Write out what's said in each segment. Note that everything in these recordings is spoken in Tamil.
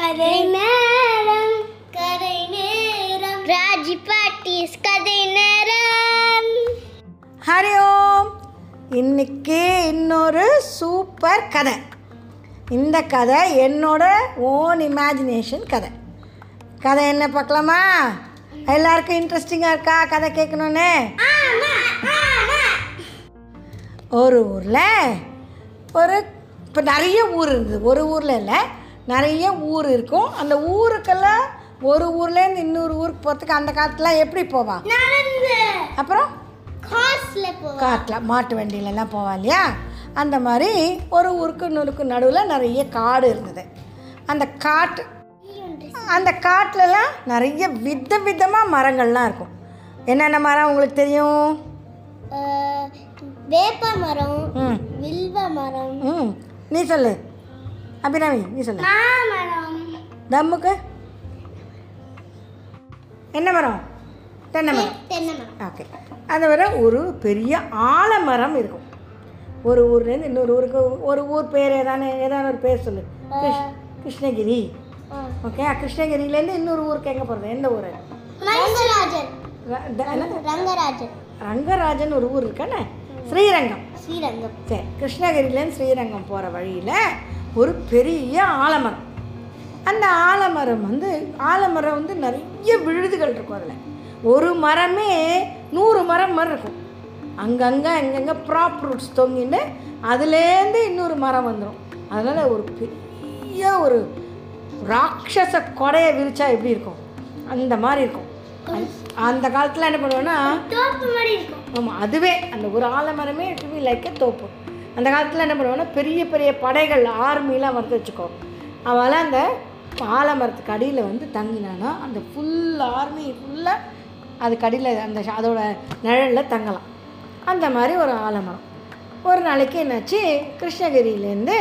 கதை நேரம் ராஜிபாட்டிஸ் கதை நேரம். ஹரியோம். இன்னைக்கு இன்னொரு சூப்பர் கதை. இந்த கதை என்னோட ஓன் இமேஜினேஷன் கதை. கதை என்ன பார்க்கலாமா? எல்லாருக்கும் இன்ட்ரெஸ்டிங்காக இருக்கா? கதை கேட்கணுன்னு. ஒரு ஊரில் இப்போ நிறைய ஊர் இருக்குது. ஒரு ஊரில் இல்லை, நிறைய ஊர் இருக்கும். அந்த ஊருக்கெல்லாம் ஒரு ஊர்லேருந்து இன்னொரு ஊருக்கு போகிறதுக்கு அந்த காலத்தில் எப்படி போவான்? அப்புறம் காட்டில் மாட்டு வண்டியிலலாம் போவா இல்லையா? அந்த மாதிரி ஒரு ஊருக்கு இன்னொருக்கு நடுவில் நிறைய காடு இருந்தது. அந்த காட்டிலலாம் நிறைய விதவிதமாக மரங்கள்லாம் இருக்கும். என்னென்ன மரம் உங்களுக்கு தெரியும்? வேப்ப மரம், வில்வ மரம். நீ சொல்லு அபிராமி, நீ சொல்லு. தம்முக்கு என்ன மரம்? தென்னை மரம். ஓகே. அதை வர ஒரு பெரிய ஆலமரம் இருக்கும். ஒரு ஊர்லேருந்து இன்னொரு ஊருக்கு. ஒரு ஊர் பேர் ஏதாவது ஒரு பேர் சொல்லு. கிருஷ்ணகிரி. ஓகே. கிருஷ்ணகிரியிலேருந்து இன்னொரு ஊருக்கு எங்கே போகிறது? எந்த ஊர்? ரங்கராஜன் ஒரு ஊர் இருக்கானே, ஸ்ரீரங்கம். சரி. கிருஷ்ணகிரிலேருந்து ஸ்ரீரங்கம் போகிற வழியில் ஒரு பெரிய ஆலமரம். அந்த ஆலமரம் வந்து நிறைய விழுதுகள் இருக்கும். அதில் ஒரு மரமே 100 மரம் இருக்கும். அங்கங்கே ப்ராப் ரூட்ஸ் தொங்கின்னு அதுலேருந்து இன்னொரு மரம் வந்துடும். அதனால் ஒரு பெரிய ஒரு ராட்சச கொடையை விரிச்சா எப்படி இருக்கும்? அந்த மாதிரி இருக்கும். அந்த காலத்தில் என்ன பண்ணுவோன்னா, ஆமாம், அதுவே அந்த ஒரு ஆலமரமே இட்வி லைக் தோப்பு. அந்த காலத்தில் என்ன பண்ணுவோன்னா, பெரிய பெரிய படைகள் ஆர்மிலாம் வந்து வச்சுக்கோம். அவெல்லாம் அந்த ஆலமரத்துக்கு அடியில் வந்து தங்கினான்னா அந்த ஃபுல் ஆர்மி ஃபுல்லாக அதுக்கு அடியில் அந்த அதோட நிழலில் தங்கலாம். அந்த மாதிரி ஒரு ஆலமரம். ஒரு நாளைக்கு என்னாச்சு, கிருஷ்ணகிரியிலேருந்து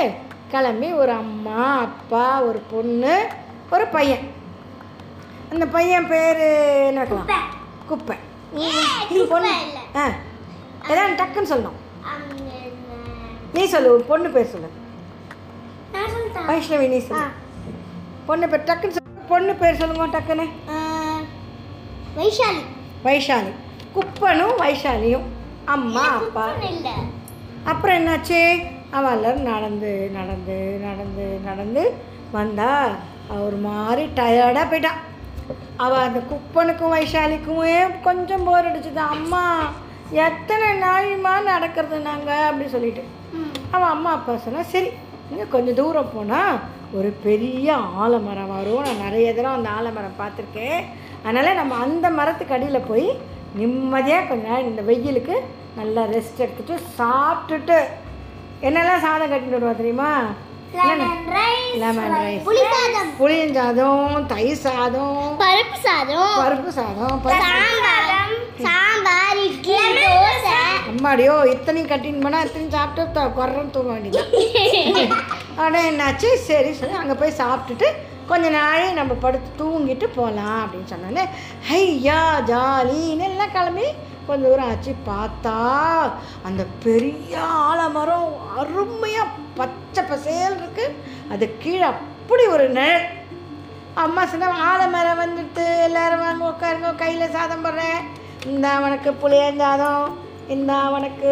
கிளம்பி ஒரு அம்மா, அப்பா, ஒரு பொண்ணு, ஒரு பையன். அந்த பையன் பேர் என்ன வைக்கலாம்? குப்பை. பொண்ணு ஏதாவது டக்குன்னு சொல்லணும். நீ சொல்லு, பொண்ணு பேர் சொல்லு. வைஷ்ணவி, நீ சொல்லு பொண்ணு பேர். டக்குன்னு சொல்லு, பொண்ணு பேர் சொல்லுங்க டக்குன்னு. வைஷாலி. குப்பனும் வைஷாலியும் அம்மா அப்பா. அப்புறம் என்னாச்சு, அவளர் நடந்து நடந்து நடந்து நடந்து வந்தா ஒரு மாதிரி டயர்டாக போயிட்டான். அவள் அந்த குப்பனுக்கும் வைஷாலிக்குமே கொஞ்சம் போர் அடிச்சுது. அம்மா, எத்தனை நாயுமா நடக்கிறது நாங்கள் அப்படின்னு சொல்லிட்டு அவன் அம்மா அப்பா சொன்னா, சரி நீங்கள் கொஞ்சம் தூரம் போனால் ஒரு பெரிய ஆலமரம் வரும். நான் நிறைய தடவை அந்த ஆலமரம் பார்த்துருக்கேன். அதனால் நம்ம அந்த மரத்துக்கு அடியில் போய் நிம்மதியாக கொஞ்ச நாள் இந்த வெயிலுக்கு நல்லா ரெஸ்ட் எடுத்துட்டு சாப்பிட்டுட்டு என்னெல்லாம் சாதம் கட்டிட்டு வருவா தெரியுமா? லெமன் ரைஸ், புளியஞ்சாதம், தயிர் சாதம், பருப்பு சாதம், சாம்பார், இட்லி, தோசை. அம்மாடியோ, இத்தனையும் கட்டின்னு போனால் இத்தனையும் சாப்பிட்டு குறன்னு தூங்க வேண்டியதான். ஆனால் என்னாச்சு, சரி சொல்லி அங்கே போய் சாப்பிட்டுட்டு கொஞ்ச நாளே நம்ம படுத்து தூங்கிட்டு போகலாம் அப்படின்னு சொன்னோன்னே, ஐயா ஜாலின்னு எல்லாம் கிளம்பி கொஞ்சம் தூரம் ஆச்சு. பார்த்தா அந்த பெரிய ஆலமரம் அருமையாக பச்சை பசேல் இருக்குது. அது கீழே அப்படி ஒரு நிழல். அம்மா சொன்ன, ஆலமரம் வந்துட்டு எல்லோரும் வாங்க உட்காருங்க, கையில் சாதம் போடுறேன், இந்த அவனுக்கு புளியஞ்சாதம், இந்த அவனுக்கு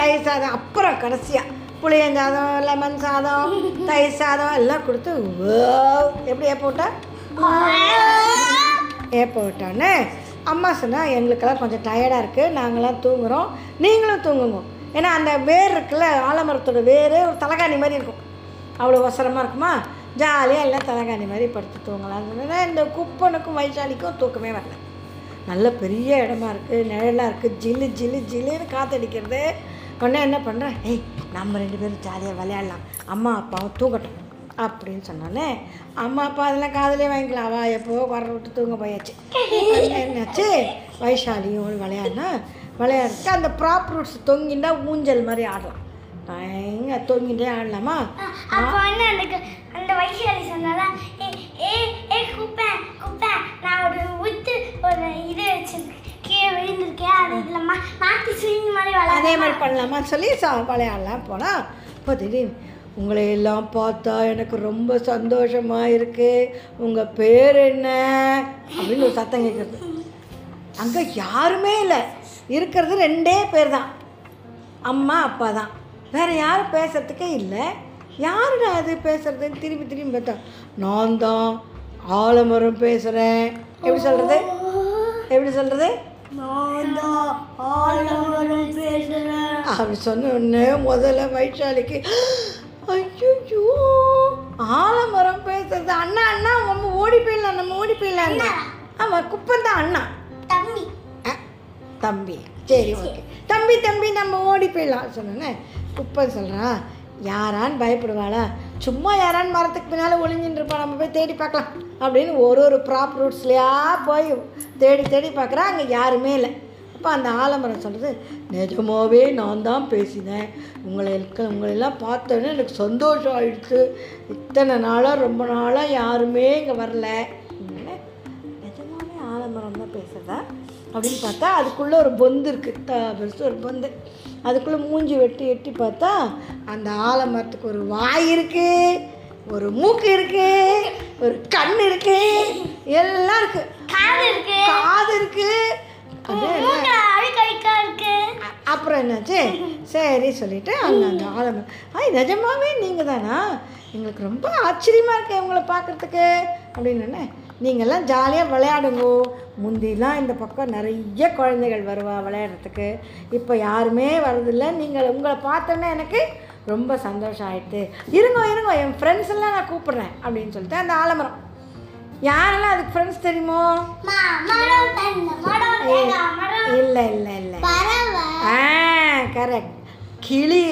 தயிர் சாதம். அப்புறம் கடைசியாக புளியஞ்சாதம், லெமன் சாதம், தயிர் சாதம் எல்லாம் கொடுத்து எப்படி ஏப்போட்டான்னு அம்மா சொன்னால், எங்களுக்கெல்லாம் கொஞ்சம் டயர்டாக இருக்குது, நாங்களாம் தூங்குகிறோம், நீங்களும் தூங்குங்க. ஏன்னா அந்த வேர் இருக்குல்ல, ஆலமரத்தோட வேர் ஒரு தலைகாணி மாதிரி இருக்கும். அவ்வளோ ஒசரமாக இருக்குமா, ஜாலியாக எல்லாம் தலைகாணி மாதிரி படுத்து தூங்கலாம். இந்த குப்பனுக்கும் வைஷாலிக்கும் தூக்கமே வரல. நல்ல பெரிய இடமா இருக்குது, நிழலாக இருக்குது, ஜில்லு ஜில்லு ஜில்லுன்னு காற்றடிக்கிறது. உடனே என்ன பண்ணுறேன், ஏய் நம்ம 2 பேரும் ஜாலியாக விளையாடலாம், அம்மா அப்பாவும் தூங்கட்டும் அப்படின்னு சொன்னோன்னே, அம்மா அப்பா அதெல்லாம் காதலே வாங்கிக்கலாம், அவள் எப்போவோ குறை விட்டு தூங்க போயாச்சு. என்னாச்சு, வைஷாலியும் விளையாடுறதுக்கு அந்த ப்ராப் ரூட்ஸ் தொங்கிண்டா ஊஞ்சல் மாதிரி ஆடலாம், எங்கே தொங்கிட்டே ஆடலாமா? அந்த வைஷாலி சொன்னாதான், அதே மாதிரி பண்ணலாமான்னு சொல்லி விளையாடலாம் போனால், இப்போ திடீர்னு உங்களையெல்லாம் பார்த்தா எனக்கு ரொம்ப சந்தோஷமாக இருக்குது, உங்கள் பேர் என்ன அப்படின்னு ஒரு சத்தம் கேட்குறது. அங்கே யாருமே இல்லை, இருக்கிறது ரெண்டே பேர் தான், அம்மா அப்பா தான், வேறு யாரும் பேசுகிறதுக்கே இல்லை. யாருடா அது பேசுகிறதுன்னு திரும்பி திரும்பி பார்த்தா, நான் தான் ஆலமரம் பேசுகிறேன். எப்படி சொல்கிறது, எப்படி சொல்கிறது, அப்படி சொன்ன உடனே முதல்ல வைஷாலிக்கு ஐயோ ஆலமரம் பேசுறது அண்ணா அண்ணா நம்ம ஓடி போயிடலாம், நம்ம ஓடி போயிடலாம். ஆமாம், குப்பம் தான் அண்ணா, தம்பி தம்பி, சரி ஓகே தம்பி தம்பி நம்ம ஓடி போயிடலாம் சொன்னோன்னே குப்பம் சொல்கிறான், யாரான்னு பயப்படுவாளா, சும்மா யாரான்னு மரத்துக்கு பின்னால் ஒளிஞ்சின்னு இருப்பாள், நம்ம போய் தேடி பார்க்கலாம் அப்படின்னு ஒரு ஒரு ப்ராப் ரூட்ஸ்லையா போய் தேடி தேடி பார்க்குறா, அங்கே யாருமே இல்லை. அப்போ அந்த ஆலமரம் சொல்கிறது, நிஜமாகவே நான் தான் பேசினேன், உங்களெல்லாம் பார்த்தோன்னே எனக்கு சந்தோஷம் ஆகிடுச்சு, இத்தனை நாளாக ரொம்ப நாளாக யாருமே இங்கே வரல, அதனால் நிஜமாகவே ஆலமரம் தான் பேசுகிறதா அப்படின்னு பார்த்தா அதுக்குள்ளே ஒரு பொந்து இருக்குது, பெருசு ஒரு பொந்து, அதுக்குள்ளே மூஞ்சி வெட்டி எட்டி பார்த்தா அந்த ஆலமரத்துக்கு ஒரு வாய் இருக்குது, ஒரு மூக்கு இருக்குது, ஒரு கண் இருக்குது, எல்லாம் இருக்குது, காது இருக்குது, அப்புறம் என்னாச்சு சரி சொல்லிவிட்டு அங்கே அந்த ஆலமரம், நிஜமாவே நீங்கள் தானா, எங்களுக்கு ரொம்ப ஆச்சரியமாக இருக்குது உங்களை பார்க்குறதுக்கு அப்படின்னு. நீங்கள்லாம் ஜாலியாக விளையாடுங்கோ, முந்திலாம் இந்த பக்கம் நிறைய குழந்தைகள் வருவா விளையாடுறதுக்கு, இப்போ யாருமே வரதில்லை, நீங்கள் உங்களை பார்த்தோன்னே எனக்கு ரொம்ப சந்தோஷம் ஆகிடுது, இருங்கோ இருங்கோ என் ஃப்ரெண்ட்ஸ் எல்லாம் நான் கூப்பிட்றேன் அப்படின்னு சொல்லிட்டு அந்த ஆலமரம். யாரெல்லாம் அதுக்கு ஃப்ரெண்ட்ஸ் தெரியுமோ? இல்லை இல்லை இல்லை, கரெக்ட், கிளி,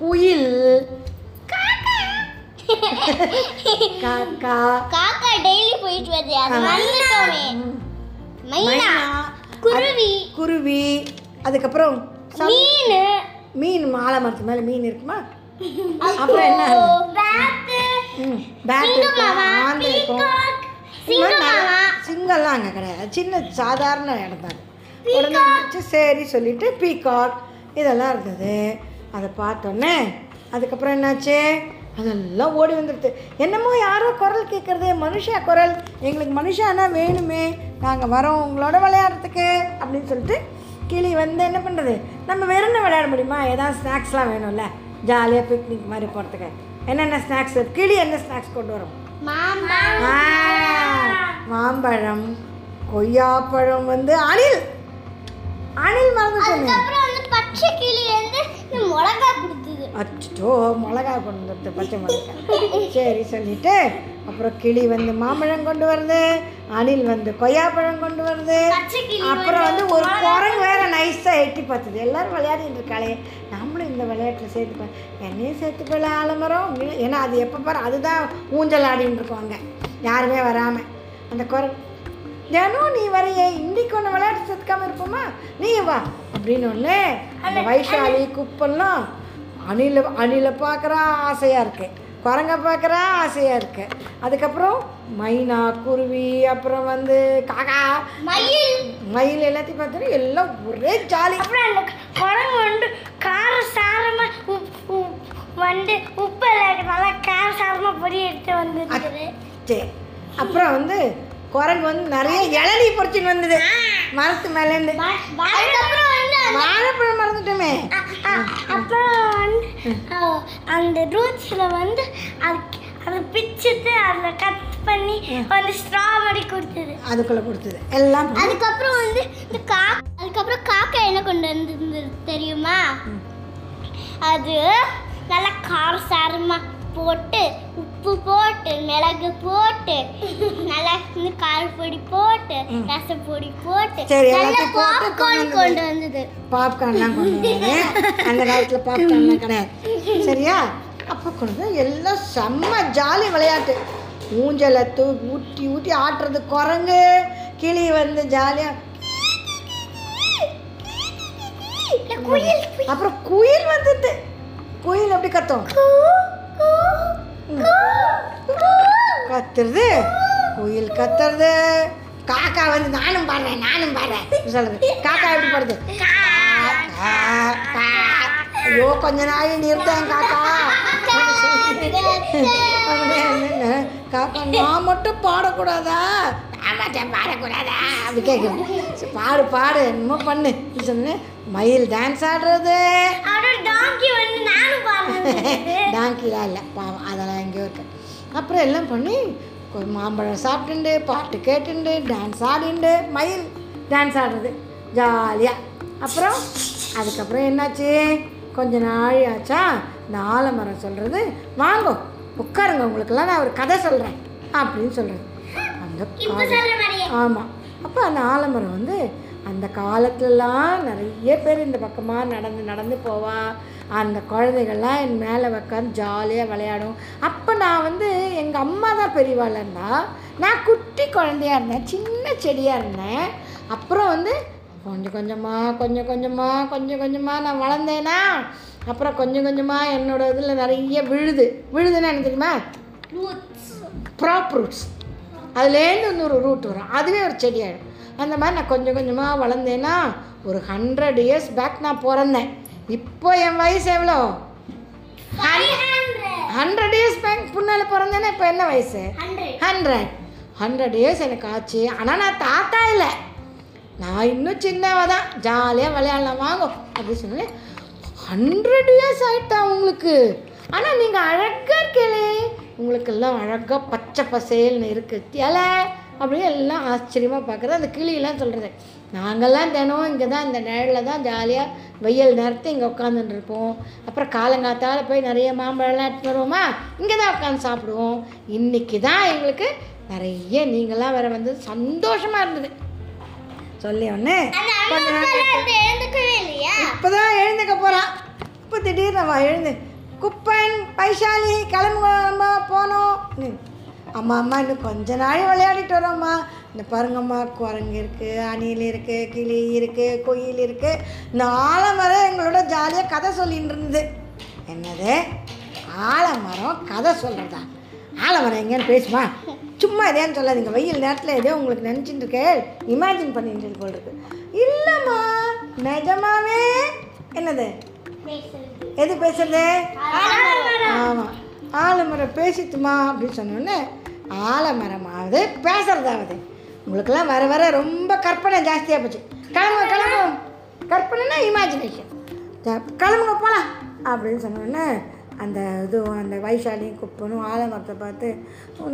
குயில், காக்கா, காக்கா டெய்லி போயிட்டு வருது, அது வந்துட்டோமே, மைனா, குருவி, குருவி, அதுக்கு அப்புறம் மீன், மீன் மாலை மரத்து மேல மீன் இருக்குமா, அப்புறம் என்ன பேட், பேட் ஆந்தை இருக்கும், சிங்கம்லாம் அங்கே கிடையாது, சின்ன சாதாரண இடம் தான். உடனே சரி சொல்லிட்டு பீகாக் இதெல்லாம் இருந்தது, அதை பார்த்தோன்னே அதுக்கப்புறம் என்னாச்சு அதெல்லாம் ஓடி வந்துடுது. என்னமோ யாரோ குரல் கேட்குறது, மனுஷா குரல், எங்களுக்கு மனுஷானா வேணுமே, நாங்கள் வரோம் உங்களோட விளையாடுறதுக்கு அப்படின்னு சொல்லிட்டு கிளி வந்து என்ன பண்ணுறது, நம்ம வேற என்ன விளையாட முடியுமா, ஏதாவது ஸ்நாக்ஸ்லாம் வேணும்ல ஜாலியாக பிக்னிக் மாதிரி போகிறதுக்கு, என்னென்ன ஸ்நாக்ஸ், கிளி என்ன ஸ்நாக்ஸ் கொண்டு வரும், மாம்பழம், கொய்யாப்பழம், வந்து அணில், அணில் மறந்து அச்சோ மிளகா கொண்டு வருது, பச்சை மிளகா, சரி சொல்லிட்டு அப்புறம் கிளி வந்து மாம்பழம் கொண்டு வருது, அணில் வந்து கொய்யாப்பழம் கொண்டு வருது, அப்புறம் வந்து ஒரு குரங்கு வேறு நைஸாக எட்டி பார்த்துது, எல்லோரும் விளையாடிட்டு இருக்காளே நம்மளும் இந்த விளையாட்டில் சேர்த்துப்பேன், என்னையும் சேர்த்துக்கல ஆலமரம், ஏன்னா அது எப்போ பாரு அதுதான் ஊஞ்சல் ஆடின்னு இருக்கோங்க, யாருமே வராமல் அந்த குரங்கு, தினம் நீ வரையே இன்றைக்கு ஒன்று விளையாட்டு சேர்த்துக்காமல் இருப்போமா, நீ வா அப்படின்னு ஒன்று அந்த வைஷாலி குப்பெல்லாம் அணிலை பார்க்குறா ஆசையாக இருக்கு, குரங்கை பார்க்குறா ஆசையாக இருக்கு, அதுக்கப்புறம் மைனா, குருவி, அப்புறம் வந்து காக்கா, மயில், எல்லாத்தையும் பார்த்தோன்னா எல்லாம் ஒரே ஜாலி. குரங்கு வந்து கார சாரமாக வந்து உப்பு நல்லா கார சாரமாக பொறி எடுத்து வந்து, சரி அப்புறம் வந்து குரங்கு வந்து நிறைய இளநீ பொறிச்சுன்னு வந்தது மரத்து மேலேருந்து, வாழைப்பழம் மறந்துட்டோமே, அப்புறம் அந்த ரூட்ஸில் வந்து அதை பிச்சுட்டு அதில் கட் பண்ணி வந்து ஸ்ட்ராபெரி கொடுத்தது, அதுக்குள்ளே கொடுத்தது எல்லாம். அதுக்கப்புறம் வந்து இந்த அதுக்கப்புறம் காக்கா என்ன கொண்டு வந்து தெரியுமா, அது நல்லா காரசாரமாக போட்டு உப்பு போட்டு மிளகு போட்டு நல்லா கால் பொடி போட்டு ரசப்பொடி போட்டு பாப்கார்ன் கொண்டு வந்தது, பாப்கார்ன்லாம் கொண்டு வந்து அந்த காலத்தில் பாப்கார்ன்லாம் கிடையாது சரியா, அப்போ கொண்டு எல்லாம் செம்ம ஜாலி விளையாட்டு, ஊஞ்சலை ஊட்டி ஊட்டி ஆட்டுறது, குரங்கு கிளி வந்து ஜாலியாக, அப்புறம் குயில் வந்துட்டு குயில் எப்படி கத்தும் கத்துறது, குயில் கத்துறது, காக்கா வந்து நானும் பாடுறேன் நானும் பாடுறேன் சொல்றது, காக்கா எப்படி பாடுது, ஐயோ கொஞ்ச நாள் நீ இருந்தேன் காக்கா நான் மட்டும் பாடக்கூடாதா? பாடக்கூடாதா அப்படி கேட்குறேன். பாடு பாடு என்னமோ பண்ணு சொன்ன. மயில் டான்ஸ் ஆடுறது, டாங்கிலாம் இல்லை பாவம், அதெல்லாம் எங்கேயோ இருக்கு. அப்புறம் எல்லாம் பண்ணி மாம்பழம் சாப்பிட்டுண்டு, பாட்டு கேட்டுண்டு, டான்ஸ் ஆடிண்டு, மயில் டான்ஸ் ஆடுறது ஜாலியாக. அப்புறம் அதுக்கப்புறம் என்னாச்சு, கொஞ்ச நாள் ஆச்சா இந்த ஆலமரம் சொல்கிறது, வாங்கோ உட்காருங்க உங்களுக்கெல்லாம் நான் ஒரு கதை சொல்கிறேன் அப்படின்னு சொல்கிறது. அந்த ஆமாம், அப்போ அந்த ஆலமரம் வந்து அந்த காலத்துலலாம் நிறைய பேர் இந்த பக்கமாக நடந்து நடந்து போவா. அந்த குழந்தைகள்லாம் என் மேலே உட்காந்து ஜாலியாக விளையாடும். அப்போ நான் வந்து எங்கள் அம்மா தான் பெரியவாளன்னா, நான் குட்டி குழந்தையாக இருந்தேன், சின்ன செடியாக இருந்தேன். அப்புறம் வந்து கொஞ்சம் கொஞ்சமாக நான் வளர்ந்தேன்னா, அப்புறம் கொஞ்சம் கொஞ்சமாக என்னோட இதில் நிறைய விழுதுன்னு எனக்கு தெரியுமா, ப்ராப் ரூட்ஸ், அதுலேருந்து இன்னொரு ரூட் வரும், அதுவே ஒரு செடியாகிடும். அந்த மாதிரி நான் கொஞ்சம் கொஞ்சமாக வளர்ந்தேன்னா, ஒரு 100 years பேக் நான் பிறந்தேன். இப்போ என் வயசு எவ்வளோ? 100 years பேக் முன்னால் பிறந்தேன்னா இப்போ என்ன வயசு? 100 years எனக்கு ஆச்சு. ஆனால் நான் தாத்தா இல்லை, நான் இன்னும் சின்னவ தான், ஜாலியாக விளையாடலாம் வாங்க அப்படின்னு சொன்னேன். 100 years ஆகிட்டா உங்களுக்கு, ஆனால் நீங்கள் அழகாக இருக்கலே, உங்களுக்கெல்லாம் அழகாக பச்சை பசேல்னு இருக்குது இலை அப்படின்னு எல்லாம் ஆச்சரியமாக பார்க்குறது. அந்த கிளியெல்லாம் சொல்கிறது, நாங்கள்லாம் தினமும் இங்கே தான் இந்த நிழலில் தான் ஜாலியாக வெயில் நேரத்தை இங்கே உட்காந்துட்டு இருப்போம். அப்புறம் காலங்காத்தால் போய் நிறைய மாம்பழம்லாம் எடுத்துகிட்டு வருவோமா, இங்கே தான் உட்காந்து சாப்பிடுவோம். இன்றைக்கி தான் எங்களுக்கு நிறைய நீங்களாம் வேறு வந்து சந்தோஷமாக இருந்தது சொல்லி ஒன்று. இப்போ தான் எழுந்துக்க போகிறான். இப்போ திடீர்னு வா எழுந்து, குப்பன் பைசாலி கிளம்பு போனோம். அம்மா அம்மா இன்னும் கொஞ்ச நாள் விளையாடிட்டு வரோம்மா, இந்த பாருங்கம்மா குரங்கு இருக்குது, அணில் இருக்குது, கிளி இருக்குது, கோயில் இருக்குது, இந்த ஆலமரம் எங்களோட ஜாலியாக கதை சொல்லிகிட்டு இருந்தது. என்னது ஆலமரம் கதை சொல்கிறதா? ஆலமரம் எங்கேன்னு பேசுமா, சும்மா எதையான்னு சொல்லாதீங்க. வெயில் நேரத்தில் எதையோ உங்களுக்கு நினச்சிட்டு இருக்கேன், இமேஜின் பண்ணிட்டு இருக்கு. இல்லைம்மா நிஜமாவே என்னது எது பேசுறது? ஆமாம் ஆலமரம் பேசிட்டுமா அப்படின்னு சொன்னோடனே, ஆலமரமாவது பேசுறதாவது உங்களுக்கெல்லாம் வர வர ரொம்ப கற்பனை ஜாஸ்தியாக போச்சு. கிளம்புங்க கிளம்பும், கற்பனைனா இமேஜினேஷன், கிளம்புங்க போகலாம் அப்படின்னு சொன்னோடனே, அந்த இதுவும் அந்த வைஷாலியும் குப்பனும் ஆலமரத்தை பார்த்து,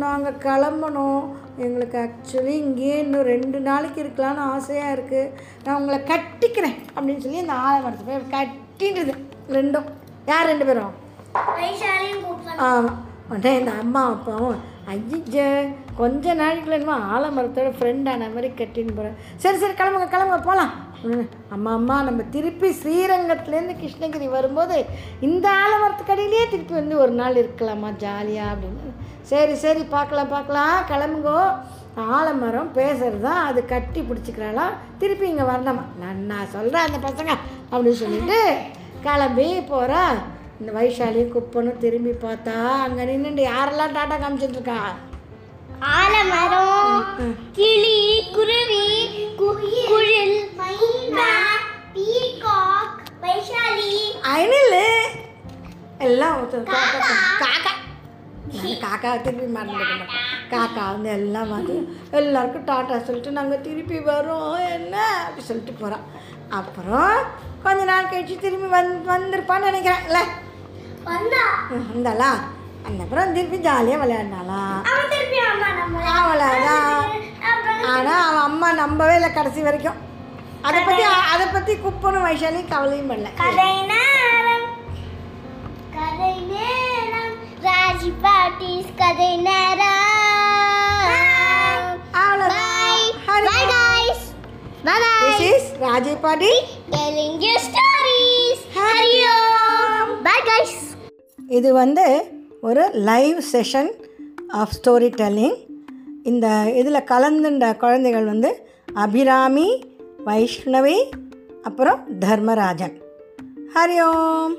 நாங்கள் கிளம்பணும், எங்களுக்கு ஆக்சுவலி இங்கேயே இன்னும் 2 நாளைக்கு இருக்கலான்னு ஆசையாக இருக்குது, நான் உங்களை கட்டிக்கிறேன் அப்படின்னு சொல்லி அந்த ஆலமரத்தை போய் கட்டின்றது ரெண்டும். யார் 2 பேரும்? ஆமாம். உடனே இந்த அம்மா அப்பாவும், ஐயோ கொஞ்ச நாளைக்குள்ள என்னமோ ஆலமரத்தோட ஃப்ரெண்டான மாதிரி கட்டின்னு போகிறேன். சரி சரி கிளம்புங்க கிளம்புங்க போகலாம். அம்மா அம்மா நம்ம திருப்பி ஸ்ரீரங்கத்துலேருந்து கிருஷ்ணகிரி வரும்போது இந்த ஆலமரத்துக்கு அடியிலேயே திருப்பி வந்து ஒரு நாள் இருக்கலாமா ஜாலியாக அப்படின்னு. சரி சரி பார்க்கலாம் பார்க்கலாம் கிளம்புங்கோ. ஆலமரம் பேசுகிறது தான், அது கட்டி பிடிச்சிக்கிறாலாம், திருப்பி இங்கே வரலாமா, நான் சொல்கிறேன் அந்த பசங்க அப்படின்னு சொல்லிட்டு கிளம்பி போகிறா. இந்த வைஷாலி குப்பனும் திரும்பி பார்த்தா, அங்கே நின்று யாரெல்லாம் டாட்டா காமிச்சிட்ருக்கா? ஆலமரம், கிளி, குருவி, குயில், மைனா, பீகாக், வைஷாலி, அணில் எல்லாம் காக்கா. காக்கா திருப்பி மறந்துக்க மாட்டேன், காக்கா வந்து எல்லாம் வந்து எல்லாருக்கும் டாட்டா சொல்லிட்டு நாங்கள் திருப்பி வரோம் என்ன அப்படி சொல்லிட்டு போகிறோம். அப்புறம் கொஞ்ச நாள் கழிச்சு திரும்பி வந்திருப்பான்னு நினைக்கிறேன். இல்லை வந்தாளா, அந்த அப்புறம் திருப்பி ஜாலியாக விளையாடினாளா அவளாதான். ஆனால் அவன் அம்மா நம்பவே இல்லை கடைசி வரைக்கும். அதை பற்றி குப்பனும் வைஷாலியும் கவலையும் பண்ணல. ராஜிபாட்டிஸ் கதை நேரம். Rajipatti telling you stories. Hariom. Bye guys. இது வந்து ஒரு live session of story telling. இந்த இதில் கலந்துண்ட குழந்தைகள் வந்து அபிராமி, வைஷ்ணவி, அப்புறம் தர்மராஜன். ஹரியோம்.